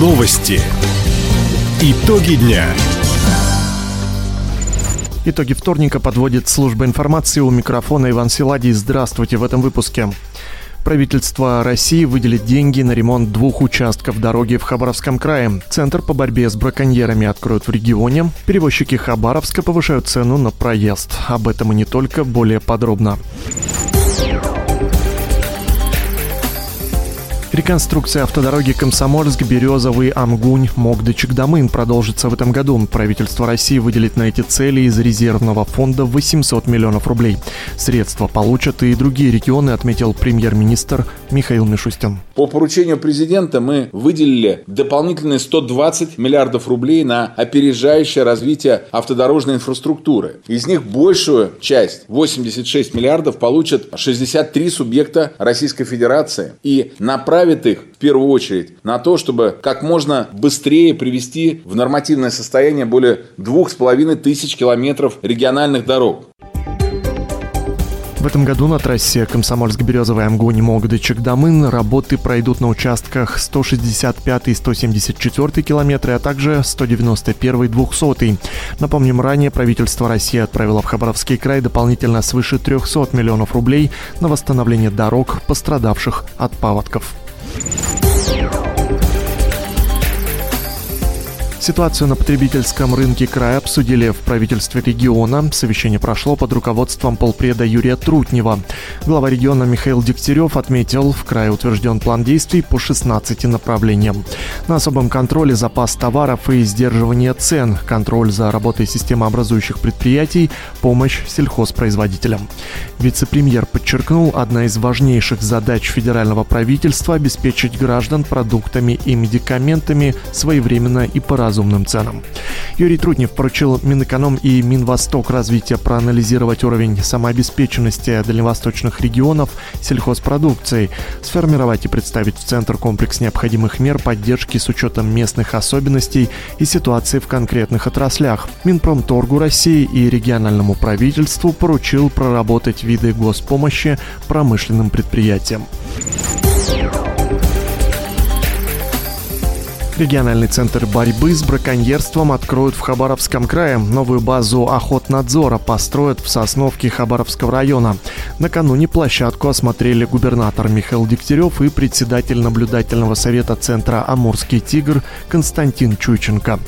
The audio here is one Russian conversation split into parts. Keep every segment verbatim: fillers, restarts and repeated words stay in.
Новости. Итоги дня. Итоги вторника подводит служба информации. У микрофона Иван Силадий. Здравствуйте. В этом выпуске. Правительство России выделит деньги на ремонт двух участков дороги в Хабаровском крае. Центр по борьбе с браконьерами откроют в регионе. Перевозчики Хабаровска повышают цену на проезд. Об этом и не только, более подробно. Реконструкция автодороги Комсомольск-Березовый Амгунь-Могда-Чикдамын продолжится в этом году. Правительство России выделит на эти цели из резервного фонда восемьсот миллионов рублей. Средства получат и другие регионы, отметил премьер-министр Михаил Мишустин. По поручению президента мы выделили дополнительные сто двадцать миллиардов рублей на опережающее развитие автодорожной инфраструктуры. Из них большую часть, восемьдесят шесть миллиардов, получат шестьдесят три субъекта Российской Федерации и направят их в первую очередь на то, чтобы как можно быстрее привести в нормативное состояние более двух с половиной тысяч километров региональных дорог. В этом году на трассе Комсомольск-Березовый Амгунь-Могда-Чикдамын работы пройдут на участках сто шестьдесят пять и сто семьдесят четыре километры, а также сто девяносто один и двести. Напомним, ранее правительство России отправило в Хабаровский край дополнительно свыше триста миллионов рублей на восстановление дорог, пострадавших от паводков. Ситуацию на потребительском рынке края обсудили в правительстве региона. Совещание прошло под руководством полпреда Юрия Трутнева. Глава региона Михаил Дегтярев отметил, в крае утвержден план действий по шестнадцати направлениям. На особом контроле запас товаров и сдерживание цен, контроль за работой системообразующих предприятий, помощь сельхозпроизводителям. Вице-премьер подчеркнул, одна из важнейших задач федерального правительства – обеспечить граждан продуктами и медикаментами своевременно и по разумным разумным ценам. Юрий Трутнев поручил Минэконом и Минвосток развития проанализировать уровень самообеспеченности дальневосточных регионов сельхозпродукцией, сформировать и представить в Центр комплекс необходимых мер поддержки с учетом местных особенностей и ситуации в конкретных отраслях. Минпромторгу России и региональному правительству поручил проработать виды госпомощи промышленным предприятиям. Региональный центр борьбы с браконьерством откроют в Хабаровском крае. Новую базу охотнадзора построят в Сосновке Хабаровского района. Накануне площадку осмотрели губернатор Михаил Дегтярев и председатель наблюдательного совета центра «Амурский тигр» Константин Чуйченко.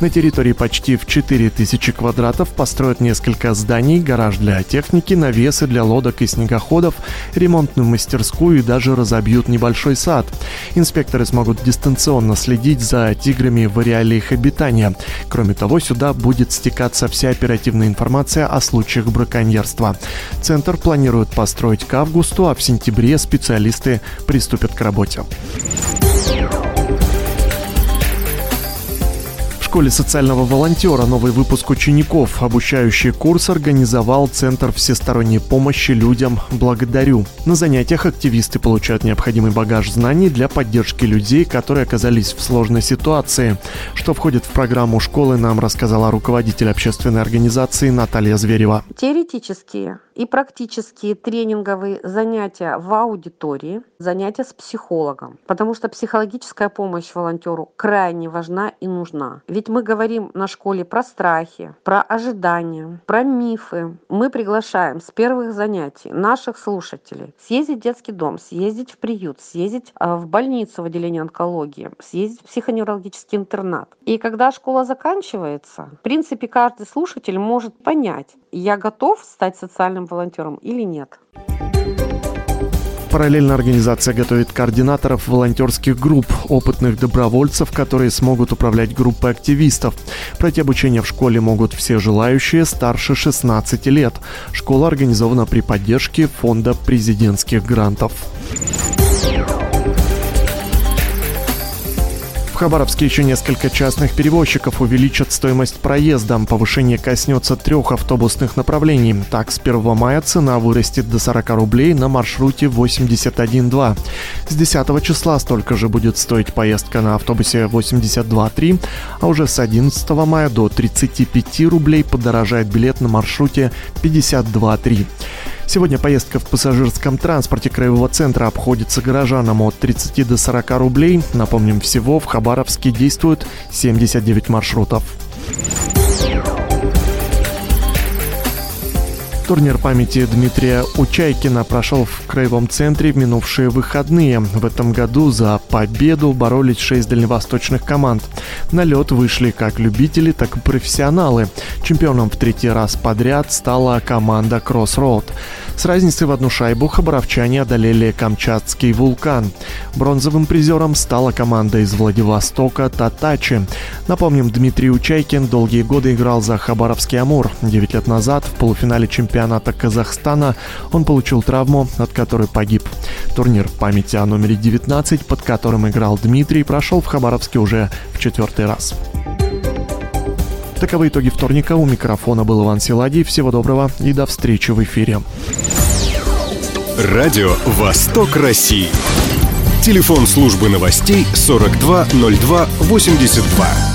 На территории почти в четыре тысячи квадратов построят несколько зданий, гараж для техники, навесы для лодок и снегоходов, ремонтную мастерскую и даже разобьют небольшой сад. Инспекторы смогут дистанционно следить за тиграми в ареале их обитания. Кроме того, сюда будет стекаться вся оперативная информация о случаях браконьерства. Центр планирует построить к августу, а в сентябре специалисты приступят к работе. В школе социального волонтера новый выпуск учеников. Обучающий курс организовал Центр всесторонней помощи людям «Благодарю». На занятиях активисты получают необходимый багаж знаний для поддержки людей, которые оказались в сложной ситуации. Что входит в программу школы, нам рассказала руководитель общественной организации Наталья Зверева. Теоретические и практические тренинговые занятия в аудитории, занятия с психологом, потому что психологическая помощь волонтеру крайне важна и нужна. Ведь мы говорим на школе про страхи, про ожидания, про мифы. Мы приглашаем с первых занятий наших слушателей съездить в детский дом, съездить в приют, съездить в больницу в отделение онкологии, съездить в психоневрологический интернат. И когда школа заканчивается, в принципе, каждый слушатель может понять, я готов стать социальным волонтером или нет. Параллельно организация готовит координаторов волонтерских групп, опытных добровольцев, которые смогут управлять группой активистов. Пройти обучение в школе могут все желающие старше шестнадцати лет. Школа организована при поддержке фонда президентских грантов. В Хабаровске еще несколько частных перевозчиков увеличат стоимость проезда. Повышение коснется трех автобусных направлений. Так, с первого мая цена вырастет до сорока рублей на маршруте восемьдесят один два. С десятого числа столько же будет стоить поездка на автобусе восемьдесят два три, а уже с одиннадцатого мая до тридцати пяти рублей подорожает билет на маршруте пятьдесят два три. Сегодня поездка в пассажирском транспорте краевого центра обходится горожанам от тридцати до сорока рублей. Напомним, всего в Хабаровске действует семьдесят девять маршрутов. Турнир памяти Дмитрия Учайкина прошел в краевом центре в минувшие выходные. В этом году за победу боролись шесть дальневосточных команд. На лед вышли как любители, так и профессионалы. Чемпионом в третий раз подряд стала команда Crossroad. С разницей в одну шайбу хабаровчане одолели Камчатский вулкан. Бронзовым призером стала команда из Владивостока «Татачи». Напомним, Дмитрий Учайкин долгие годы играл за Хабаровский Амур. девять лет назад в полуфинале чемпионата чемпионата Казахстана он получил травму, от которой погиб. Турнир памяти о номере девятнадцать, под которым играл Дмитрий, прошел в Хабаровске уже в четвертый раз. Таковы итоги вторника. У микрофона был Иван Силадий. Всего доброго и до встречи в эфире. Радио «Восток России». Телефон службы новостей сорок два ноль два восемьдесят два.